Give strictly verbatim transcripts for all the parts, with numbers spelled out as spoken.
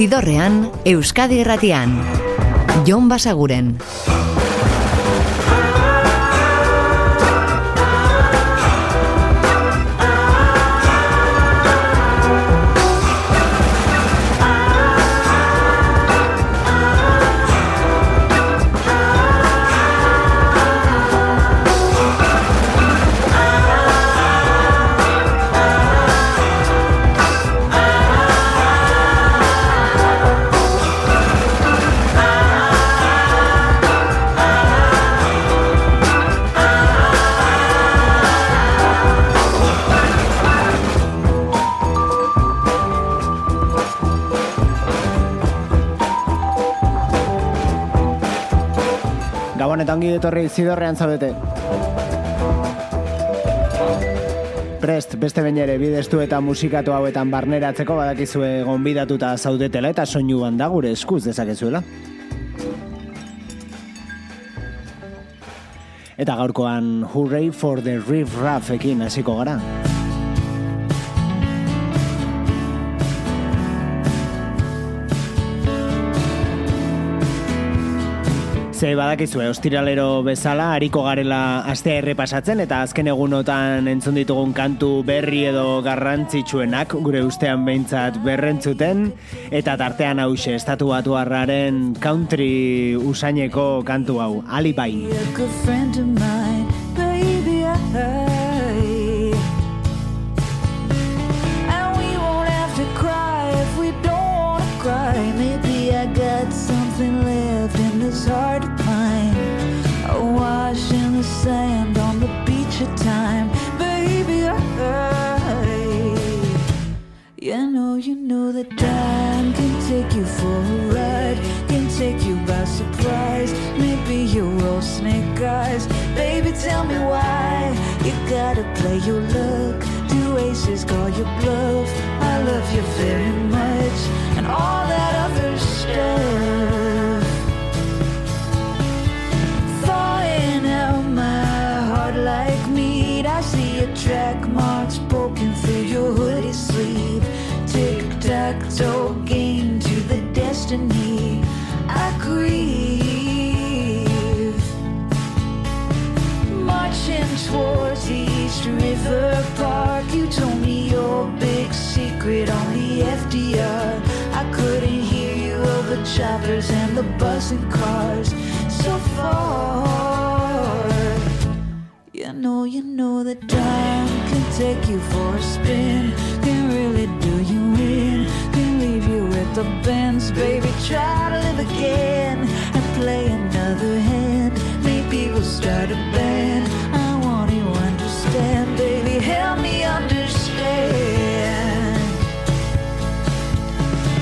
Zidorrean, Euskadi Irratian, Jon Basaguren. Eta ongi etorri Zidorrean zaudete. Prest, beste behin ere bidestu eta musikatu hauetan barneratzeko badakizue gonbidatuta zaudetela eta soinu banda gure eskuz dezakezuela. Eta gaurkoan Hurray for the Riff Raff ekin hasiko gara. Ze badakizue, ostiralero bezala, hariko garela astea errepasatzen eta azken egunotan entzun ditugun kantu berri edo garrantzitsuenak gure ustean behintzat berrentzuten eta tartean hauxe estatubatuarraren country usaineko kantu hau, Alibi. It's hard to find a wash in the sand on the beach of time, baby. I, you know, you know that time can take you for a ride, can take you by surprise. Maybe you roll snake eyes, baby. Tell me why you gotta play your luck. Do aces call your bluff? I love you very much, and all that other stuff. Like meat, I see your track marks poking through your hoodie sleeve. Tic-tac-toe game to the destiny I grieve. Marching towards East River Park, you told me your big secret on the F D R. I couldn't hear you over choppers and the bus and cars so far. You know, you know that time can take you for a spin, can really do you in, can leave you with the bends, baby. Try to live again and play another hand. Maybe we'll start a band. I want you to understand, baby. Help me understand.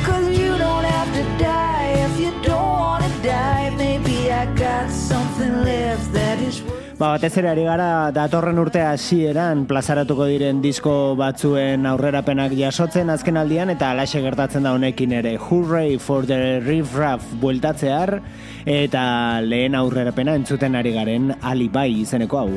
Cause you don't have to die if you don't wanna die. Maybe I got something left that is worth. Ba, batez ere ari gara datorren urtea hasieran plazaratuko diren disko batzuen aurrerapenak jasotzen azkenaldian eta alaxe gertatzen da honekin ere. Hurray for the Riff Raff bueltatzear eta lehen aurrerapena entzuten ari garen Alibai izeneko hau.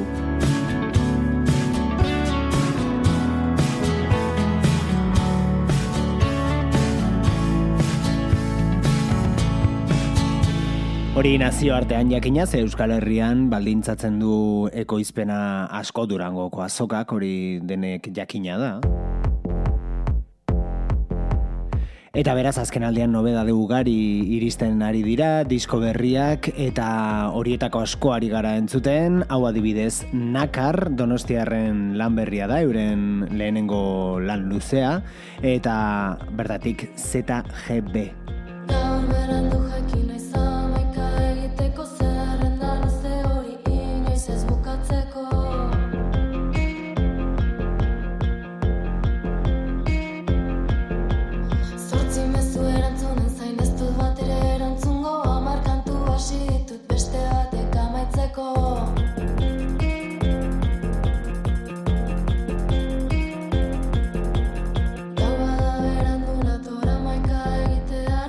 Hori nazioartean jakina, ze Euskal Herrian baldintzatzen du ekoizpena asko Durangoko Azokak, hori denek jakina da. Eta beraz azkenaldian nobedade ugari iristen ari dira, disko berriak eta horietako asko ari gara entzuten. Hau adibidez, Nakar Donostiarren lan berria da, euren lehenengo lan luzea eta bertatik Z G B. Gau bada berandu natora maika egitea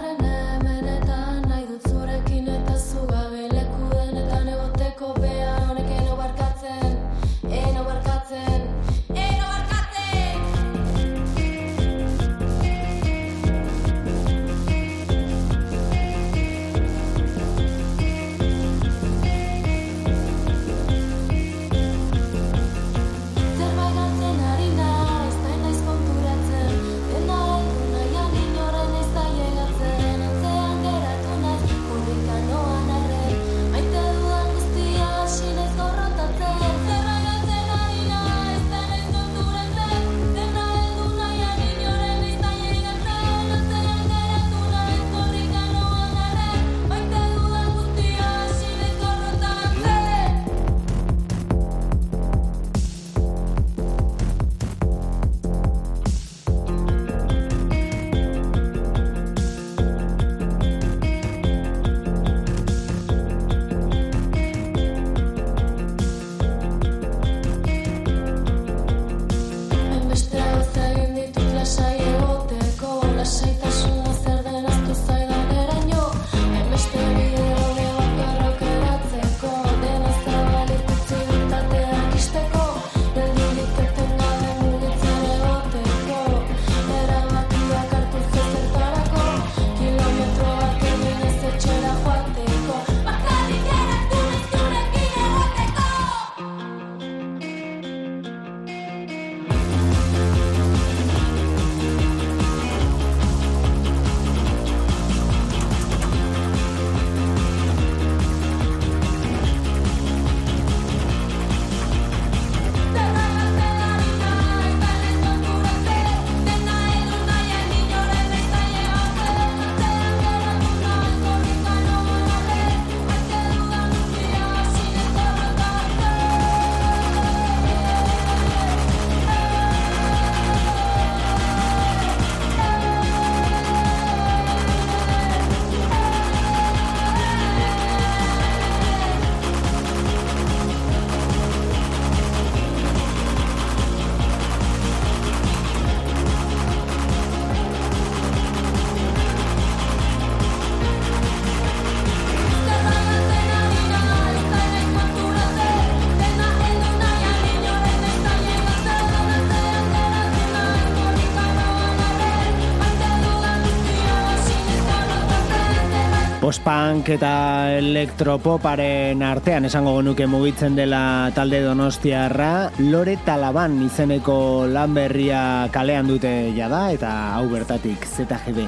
post-punk eta elektropoparen artean esango genuke mugitzen dela talde donostiarra, Lore Talaban izeneko lan berria kalean dute jada, eta hau bertatik Z G B.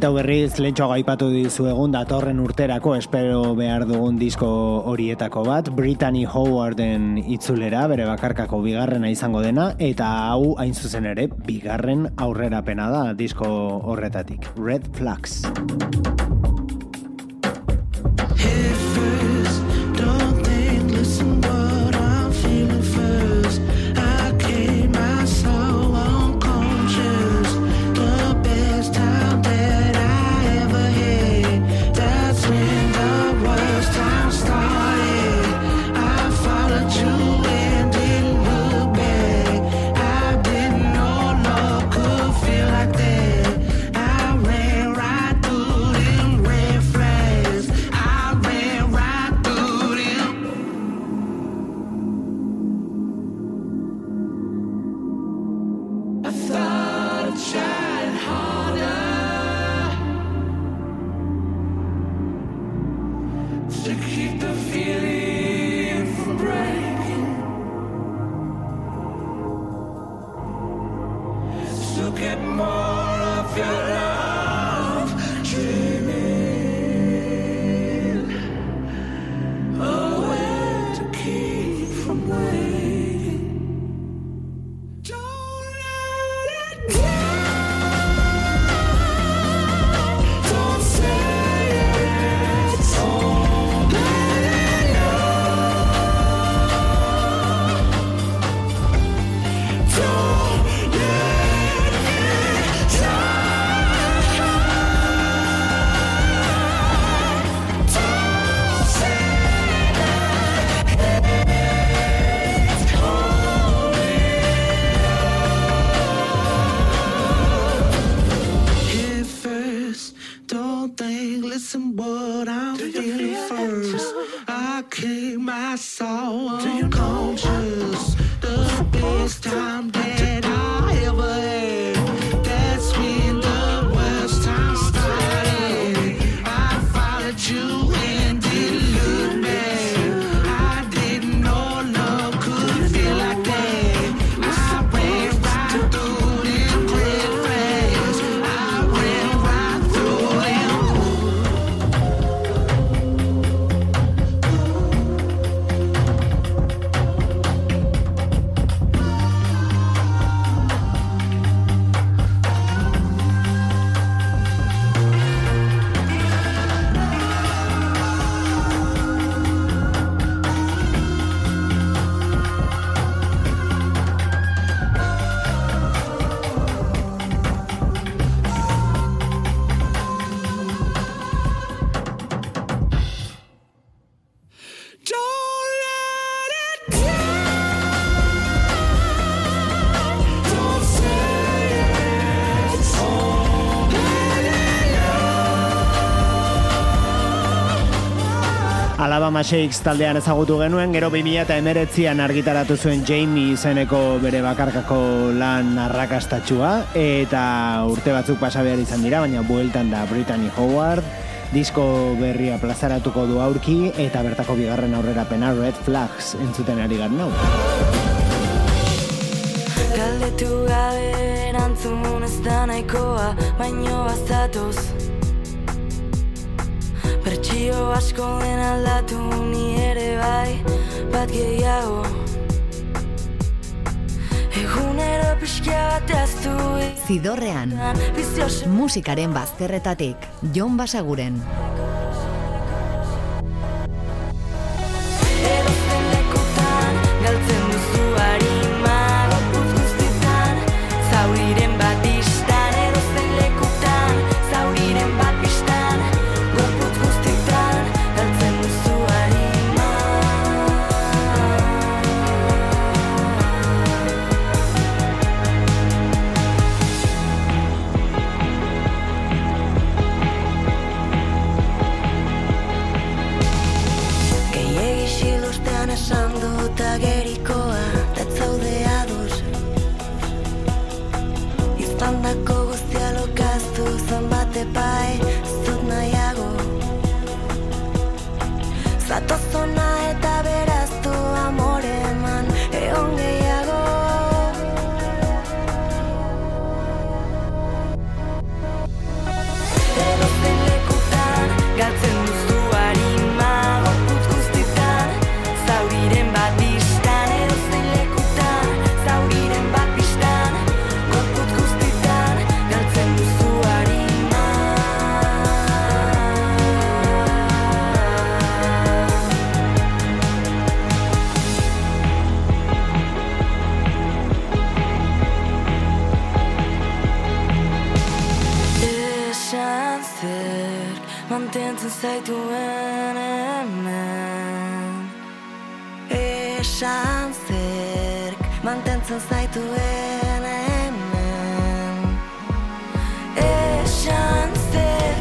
Eta berriz lehentxoago aipatu dizuegun datorren urterako espero behar dugun disko horietako bat, Brittany Howarden itzulera, bere bakarkako bigarrena izango dena, eta hau hain zuzen ere bigarren aurrerapena da disko horretatik, Red Flags. Max Sheeks taldean ezagutu genuen, gero bi mila hemeretzian argitaratu zuen Jamie izeneko bere bakarkako lan arrakastatxua, eta urte batzuk pasa behar izan dira, baina bueltan da Brittany Howard, disko berria plazaratuko du aurki, eta bertako bigarren aurrerapena Red Flags entzuten ari garen hau. Galdetu gabe erantzun ez da nahikoa, baino bazatuz bertxio asko den aldatu ni ere bai, bat gehiago egunero pixkia bat aztu. Zidorrean, musikaren bazterretatik, Jon Basaguren. Edozen lekutan, galtzen duzu harima, gorpuz guztizan, zauriren bat biztan. Edozen lekutan, zauriren bat biztan, Andako guztia lokaztu zenbat epai zut nahiago Zatozona eta beraztu amore eman egon gehiago Erozen lekutan galtzen duzu harima Gorputz guztizan zauriren bat biztan Erozen lekutan zauriren bat biztan Gorputz guztizan galtzen duzu harima Esan zer mantentzen zaituen hemen Esan zer mantentzen zaituen hemen Esan zer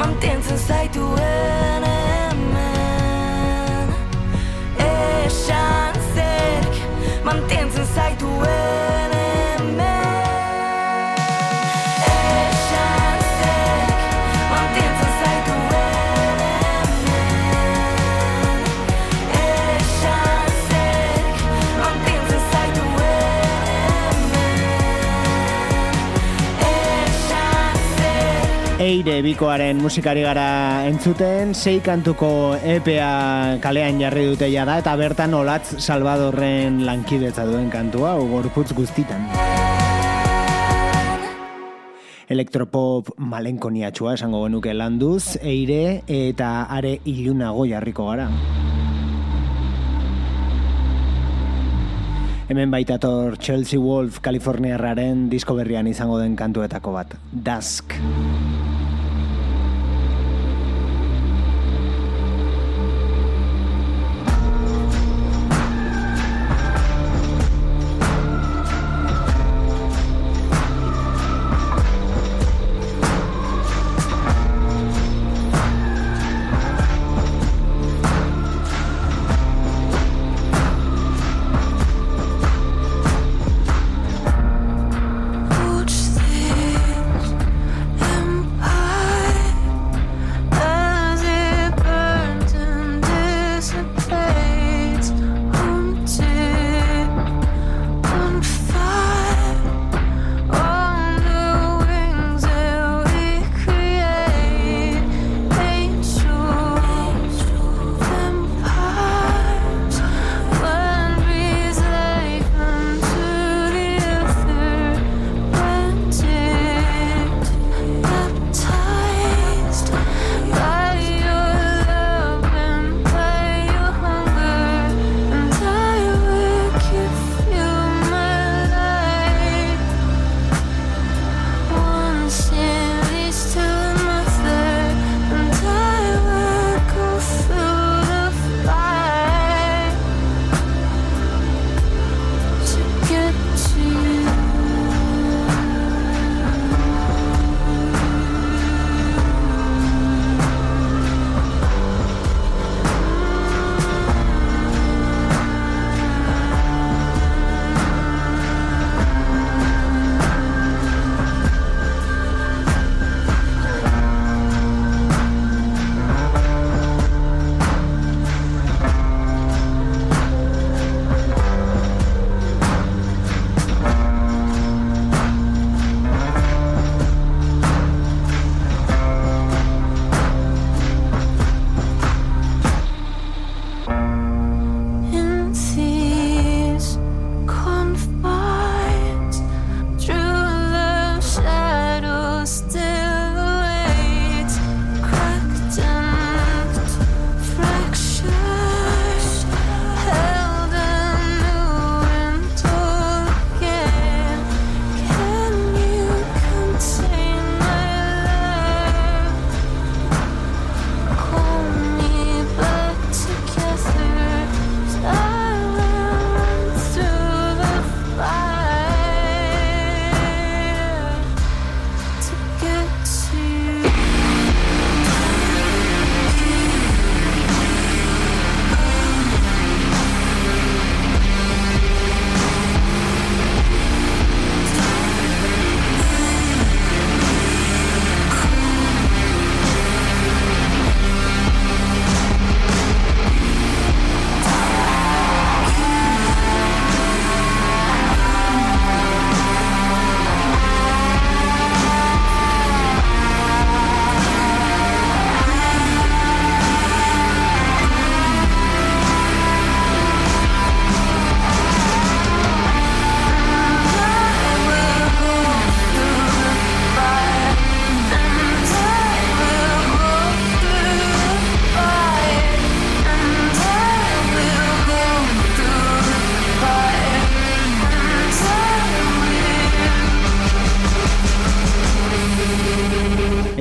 mantentzen zaituen hemen Esan zer mantentzen zaituen Eire bikoaren musikari gara entzuten, sei kantuko E P A kalean jarri dute jada eta bertan Olatz Salvadorren lankidetza duen kantua, gorputz guztitan. Elektropop malenkoniatxua esango genuke landuz, eire eta are ilunago jarriko gara. Hemen baitator Chelsea Wolf Kaliforniarraren disko berrian izango den kantuetako bat, Dusk.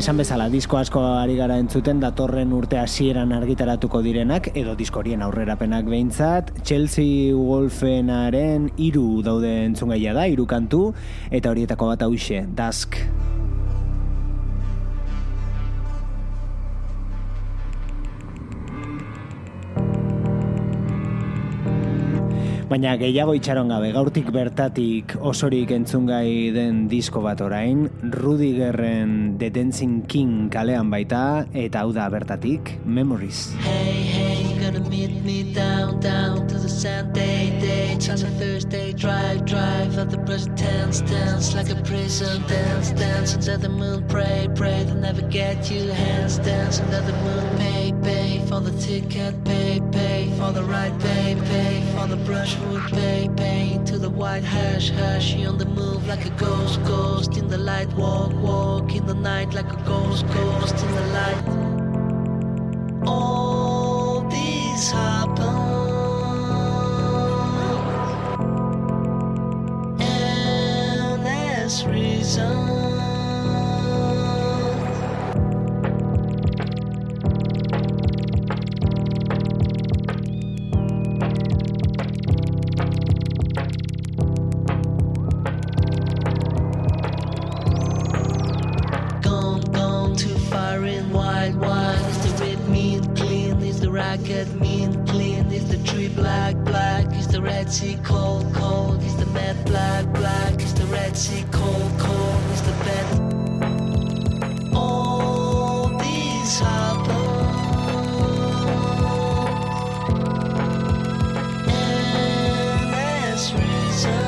Esan bezala, disko asko ari gara entzuten, datorren urte hasieran argitaratuko direnak, edo diskorien aurrerapenak behintzat. Chelsea Wolfenaren hiru daude entzungaia da, hiru kantu, eta horietako bat hauxe, Dusk. Baina gehiago itxaron gabe, gaurtik bertatik osorik entzungai den disko bat orain, Rudigerren The Dancing King kalean baita, eta hau da bertatik, Memories. Hey, hey, you gonna meet me down, down to the sand, day, day, chance on Thursday, drive, drive, at the present tense, dance, like a prison, dance, dance, under the moon, pray, pray, they'll never get you, hands, dance, under the moon, pay, pay, for the ticket, pay, pay, for the ride, pay, pay, for the brush, would pay, pay to the white hash, hash. She on the move like a ghost, ghost in the light. Walk, walk in the night like a ghost, ghost in the light. All this happens, and there's reason. Sea cold, cold is the mad black, black is the Red Sea cold, cold is the bed. All these happen, and there's reason.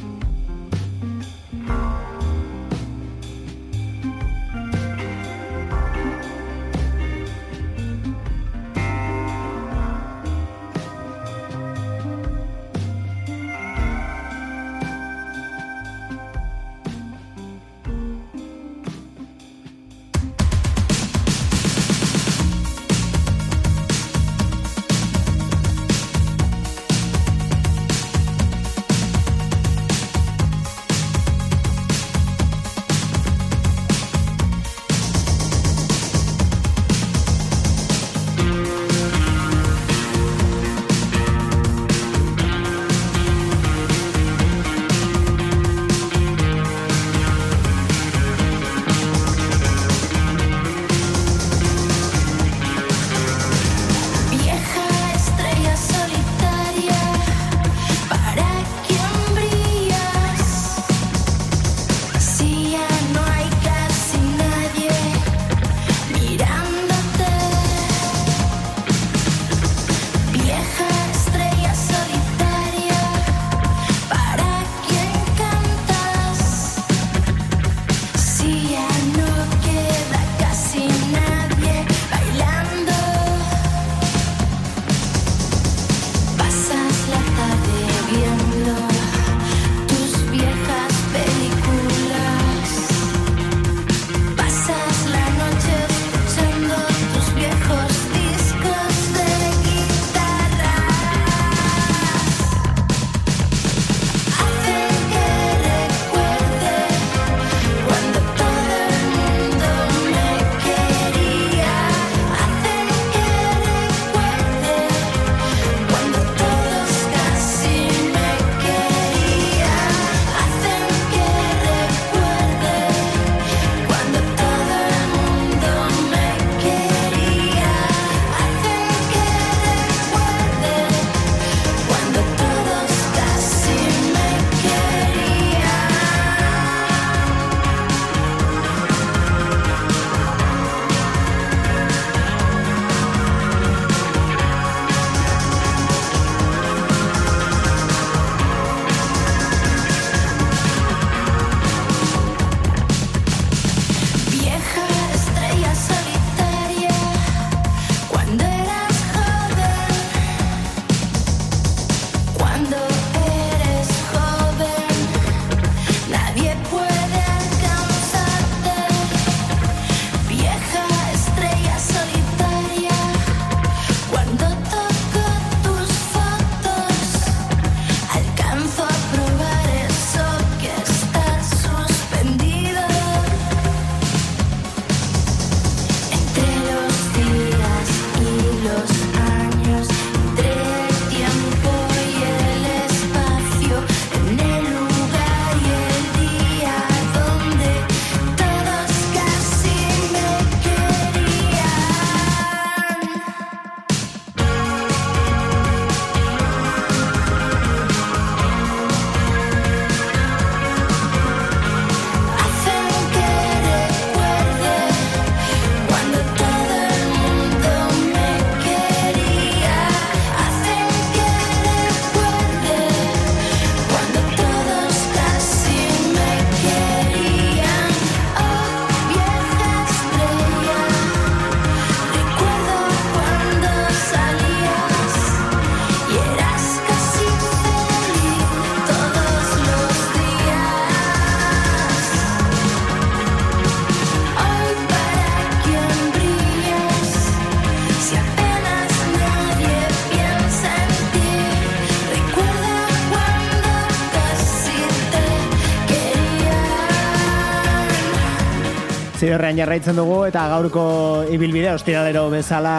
Zidorrean jarraitzen dugu eta gaurko ibilbidea ostiralero bezala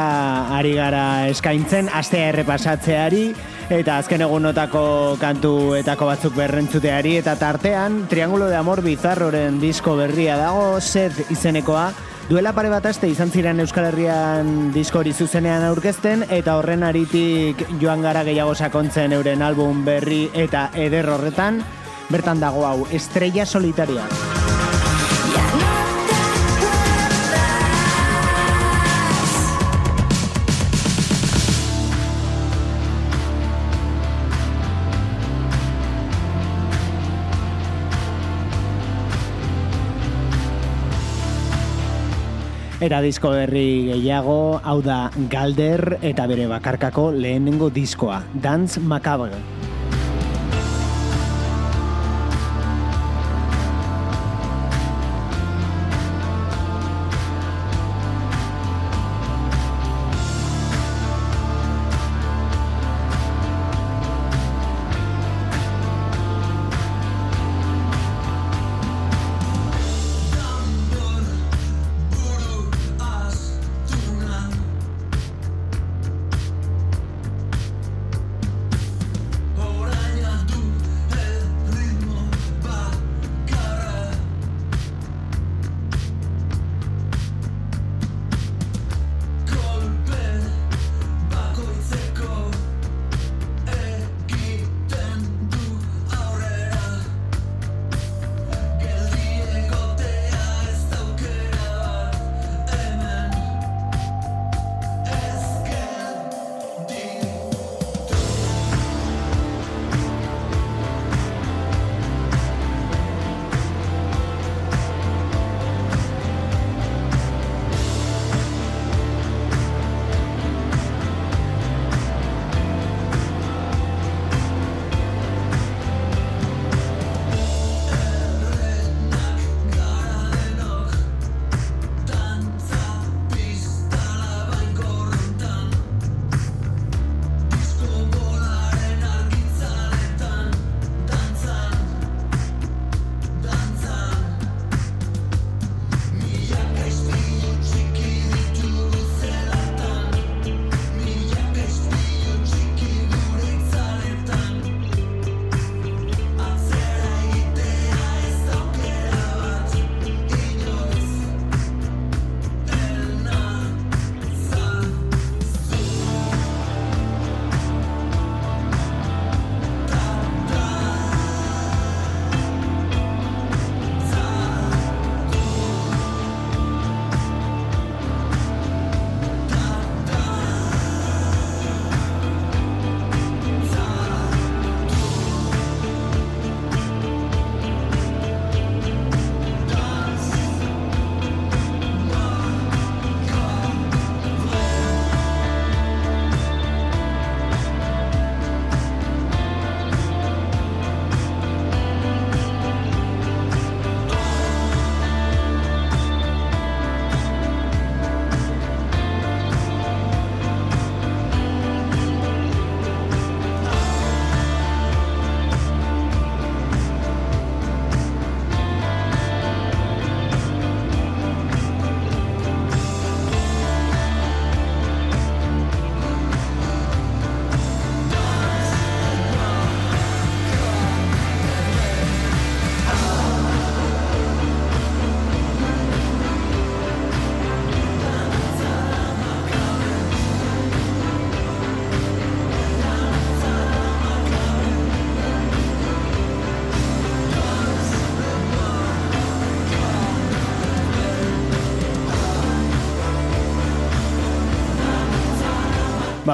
ari gara eskaintzen, astea errepasatzeari eta azken egunotako kantuetako batzuk berrentzuteari, eta tartean Triangulo de Amor Bizarroren disko berria dago, Sed izenekoa. Duela pare bat aste izan ziren Euskal Herrian disko hori zuzenean aurkezten, eta horren aritik joan gara gehiago sakontzen euren album berri eta eder horretan. Bertan dago hau, Estrella Solitaria. Eta disko berri gehiago, hau da Galder eta bere bakarkako lehenengo diskoa, Dance Macabre.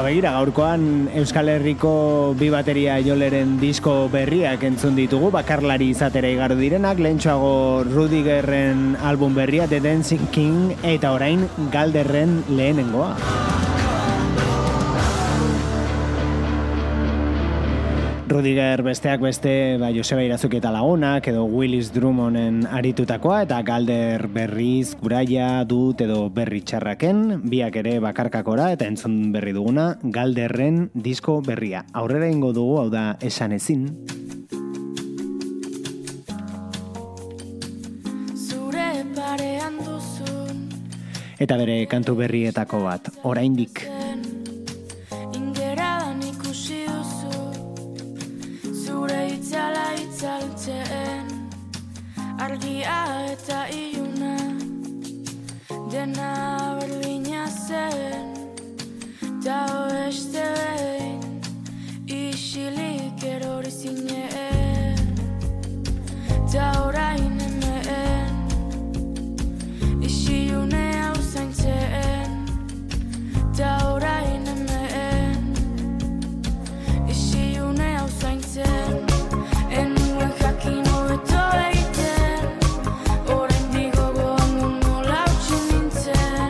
Begira, gaurkoan Euskal Herriko bi bateria joleren disko berriak entzun ditugu, bakarlari izatera igaro direnak, lehentxoago Rudigerren album berria The Dancing King eta orain Galderren lehenengoa. Rudiger besteak beste ba, Joseba Irazuketa lagunak edo Willis Drummonden aritutakoa, eta Galder berriz Kuraia dut edo Berri Txarraken, biak ere bakarkakora, eta entzun berri duguna Galderren disko berria. Aurrera ingo dugu, hau da esan ezin. Zure parean duzun eta bere kantu berrietako bat, oraindik. Argia eta iluna dena berdina zen, ta oeste behin isilik erori zineen, ta orain emeen isilune hau zaintzen, ta orain emeen isilune hau zaintzen. Enuen jakin hobeto egiten, orain digo gogo nola utxin nintzen.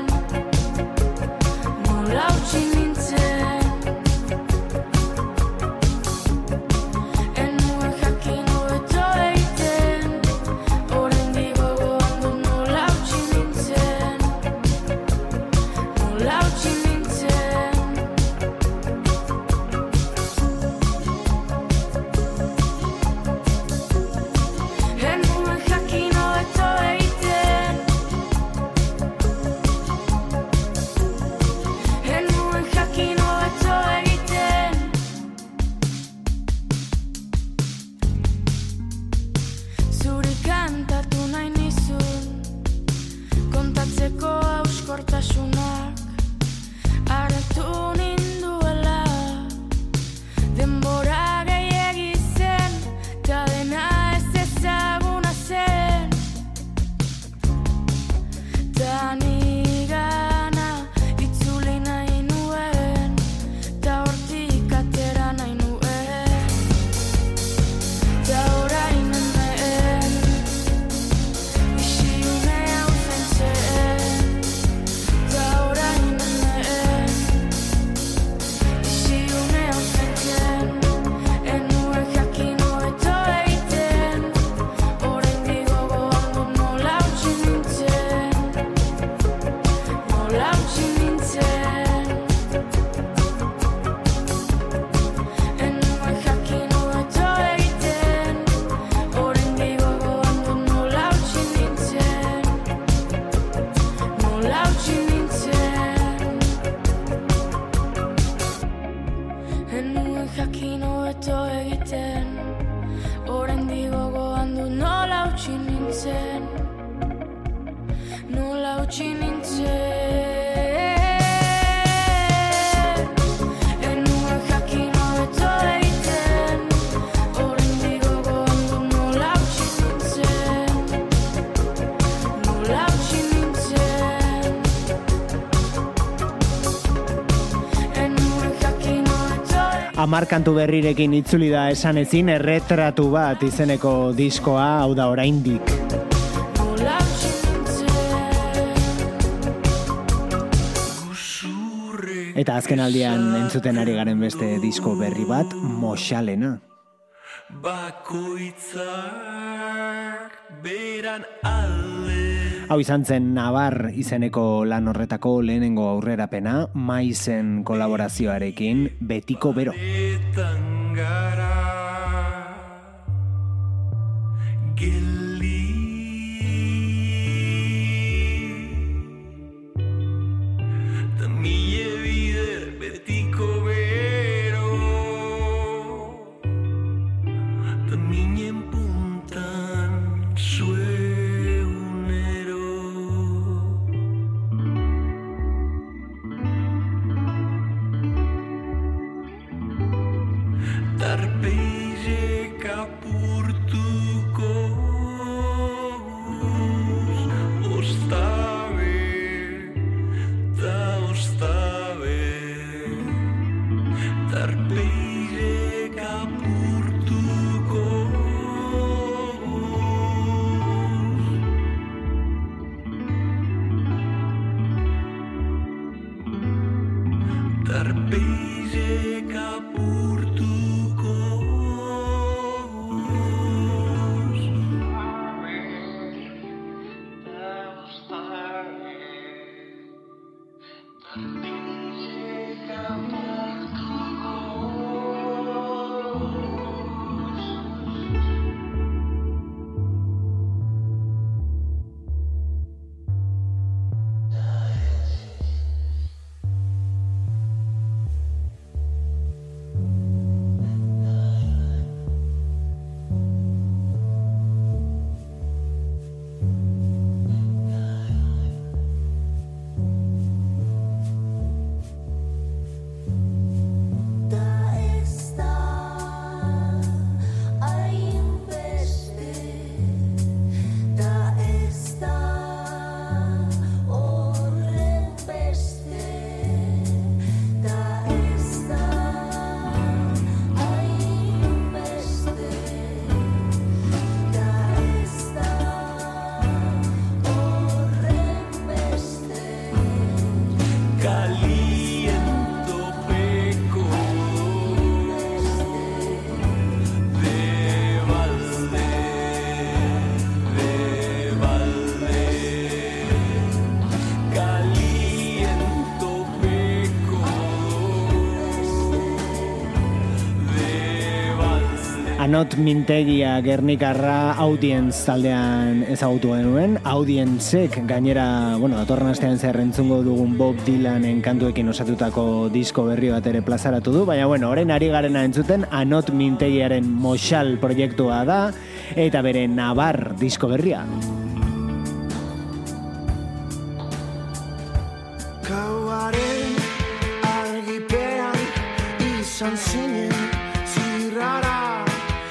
hamarkantu berrirekin itzuli da esan ezin erretratu bat izeneko diskoa, hau da oraindik. Eta azken aldian entzuten ari garen beste disko berri bat, Moxalena. Bakoitzak beran alde. Hau izan zen Navar izeneko lan horretako lehenengo aurrerapena, Maizen kolaborazioarekin, betiko bero. Anot Mintegia gernikarra Audience taldean ezagutu genuen. Audienceek gainera, bueno, datorren astean zer entzungo dugun Bob Dylanen kantuekin osatutako disko berri bat ere plazaratu du, baina bueno, orain ari garena entzuten Anot Mintegiaren Moxal proiektua da eta bere Navar disko berria. Gauaren argipean izan zinen zirrara.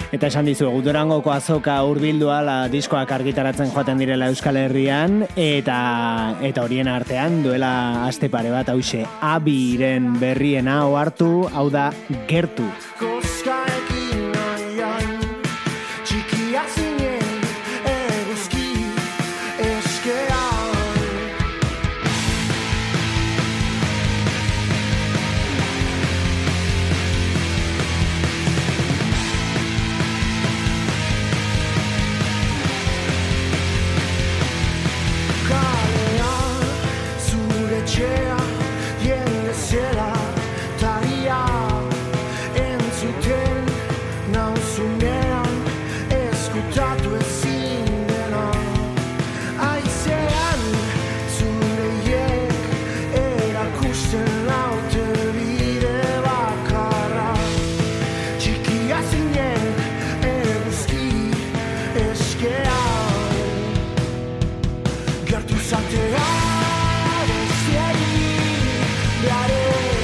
Eta esan dizuegu, Durangoko Azoka hurbilduala la diskoak argitaratzen joaten direla Euskal Herrian, eta eta horien artean duela aste pare bat hauxe Abiren berriena ohartu, hau da Gertu. Gertu zatea, ez ziegi, behar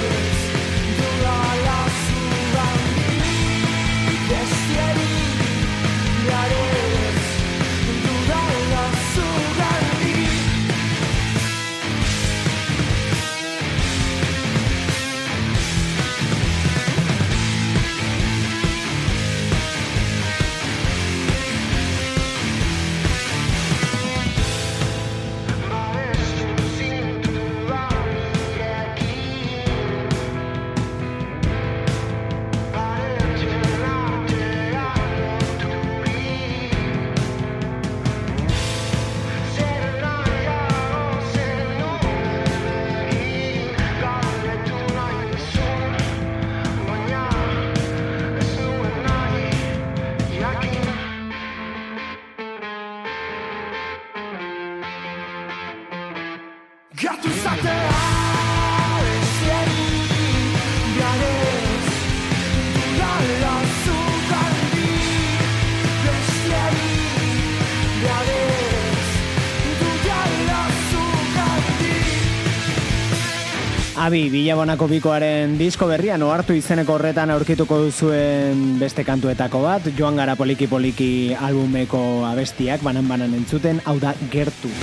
Abi, Bilabonako bikoaren disko berrian ohartu izeneko horretan aurkituko duzuen beste kantuetako bat, joan gara poliki-poliki albumeko abestiak banan-banan entzuten, hau da Gertu.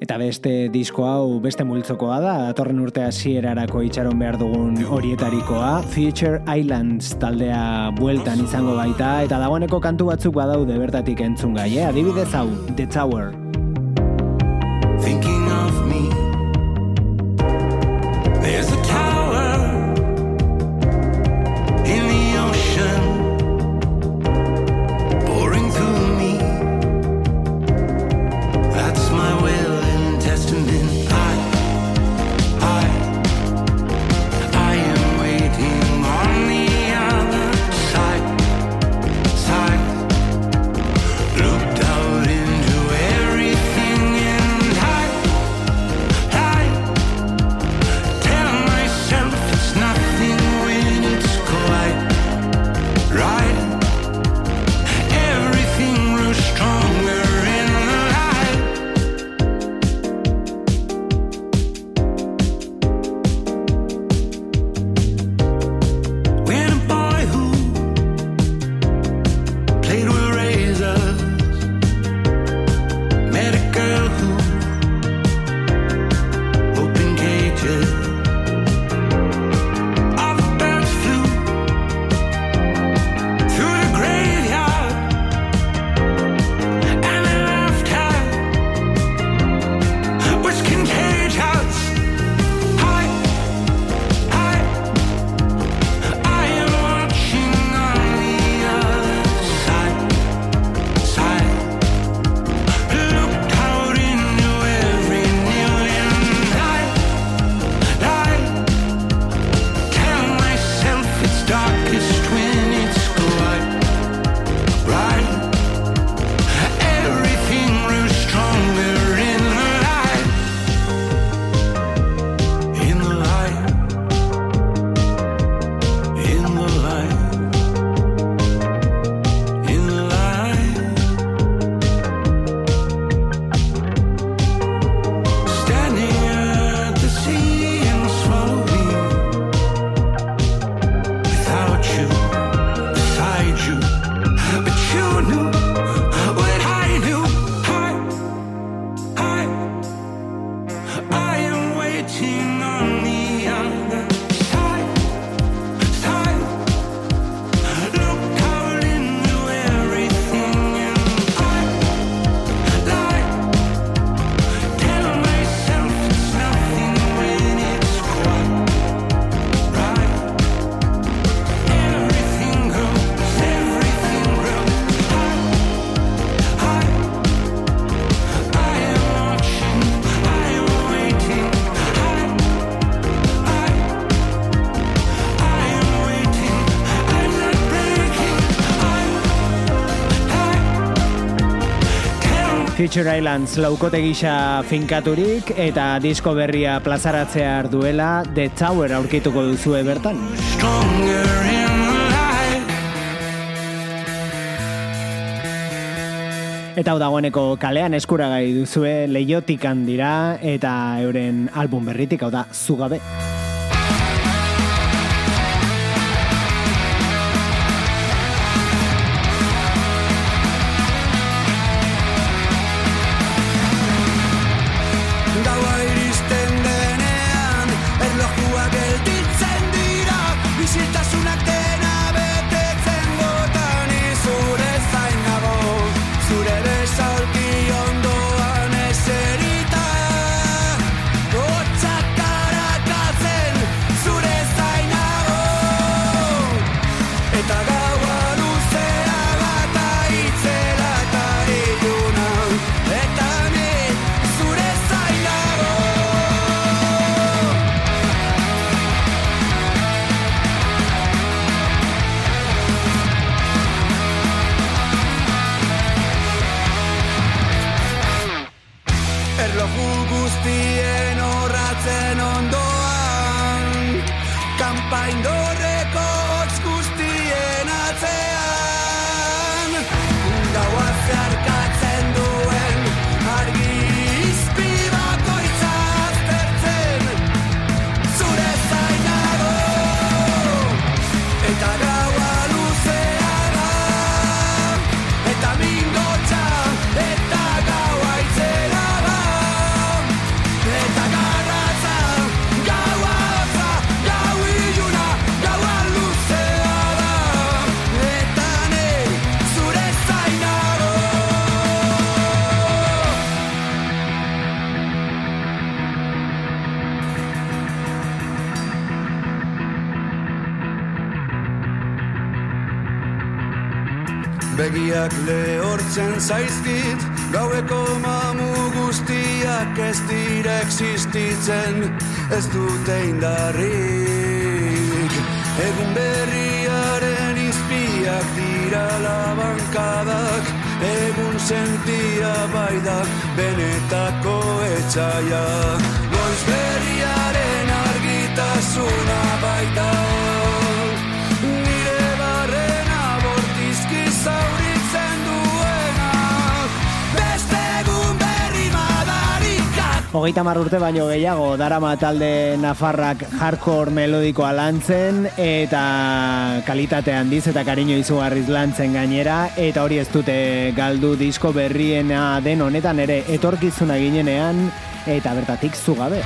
Eta beste disko hau beste multzokoa da, datorren urte hasierarako itxaron behar dugun horietarikoa, Future Islands taldea bueltan izango baita, eta dagoeneko kantu batzuk badaude bertatik entzungai, eh? Adibidez hau, The Tower. Thinking of me, there's a tower in the ocean pouring through me, that's my will. Future Islands laukote gisa finkaturik eta disko berria plazaratzea arduela The Tower aurkituko duzue bertan. Eta hau dagoeneko kalean eskuragai duzue leiotikan dira eta euren album berritik, hau da Zu gabe. That's Begiak lehortzen zaizkit, gaueko mamu guztiak ez dira existitzen, ez dute indarrik. Egun berriaren izpiak dira labankadak, egun sentia baidak, benetako etxaia. Noiz berriaren argitasuna baita Hogeita hamar urte baino gehiago darama talde nafarrak hardcore melodikoa lantzen eta kalitate handiz eta kariño izugarriz lantzen gainera, eta hori ez dute galdu disko berriena den honetan ere, etorkizuna ginenean, eta bertatik zu gabe.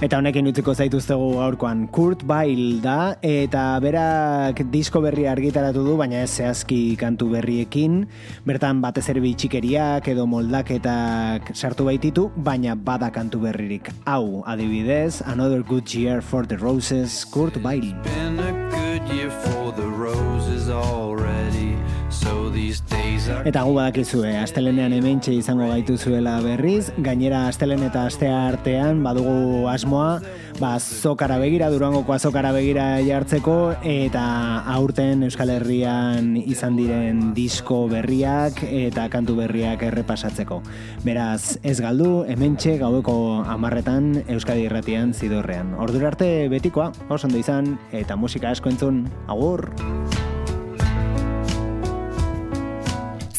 Eta honekin utziko zaituztegu gaurkoan. Kurt Vile da, eta berak disko berri argitaratu du, baina ez zehazki kantu berriekin. Bertan batez ere bitxikeriak edo moldaketak sartu baititu, baina bada kantu berririk. Hau, adibidez, Another Good Year for the Roses, Kurt Vile. It's been a good year for the roses already. Eta gu badakizue, astelenean hementxe izango gaituzuela berriz, gainera astelen eta astea artean badugu asmoa, ba azokara begira, Durangoko azokara begira jartzeko, eta aurten Euskal Herrian izan diren disko berriak eta kantu berriak errepasatzeko. Beraz, ez galdu, hementxe gaueko hamarretan Euskadi Irratian Zidorrean. Ordura arte betikoa, oso ondo izan, eta musika asko entzun, agur!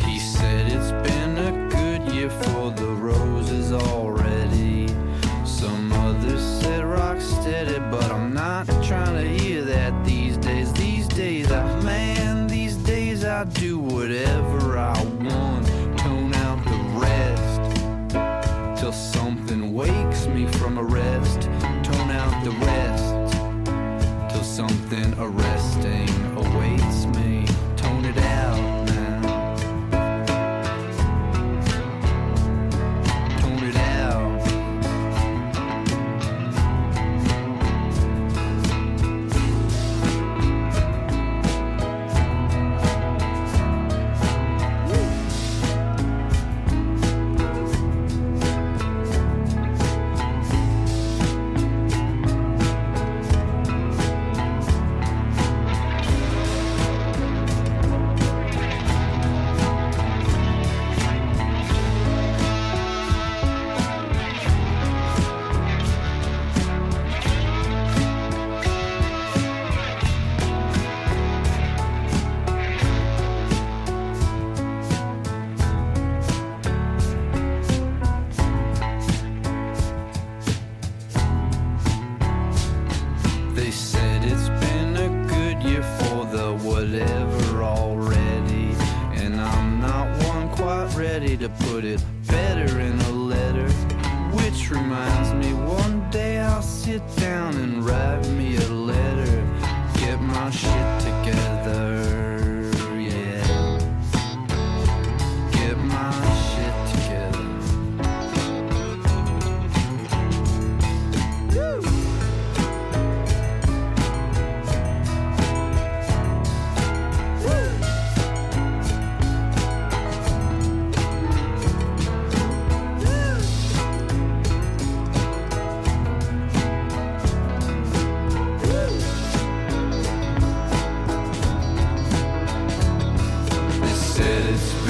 He said it's been a good year for the roses already. Some others said rock steady, but I'm not trying to hear that these days. These days, I, man, these days I do whatever I want. Till something wakes me from a rest, tone out the rest, till something arresting awaits me, tone it out now, tone it it's